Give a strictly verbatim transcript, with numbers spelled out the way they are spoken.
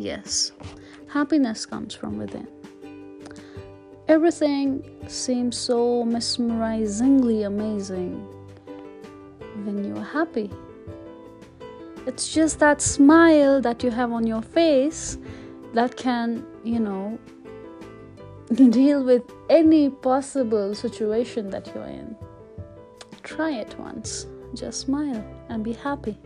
Yes, happiness comes from within. Everything seems so mesmerizingly amazing when you're happy. It's just that smile that you have on your face that can, you know, deal with any possible situation that you're in. Try it once. Just smile and be happy.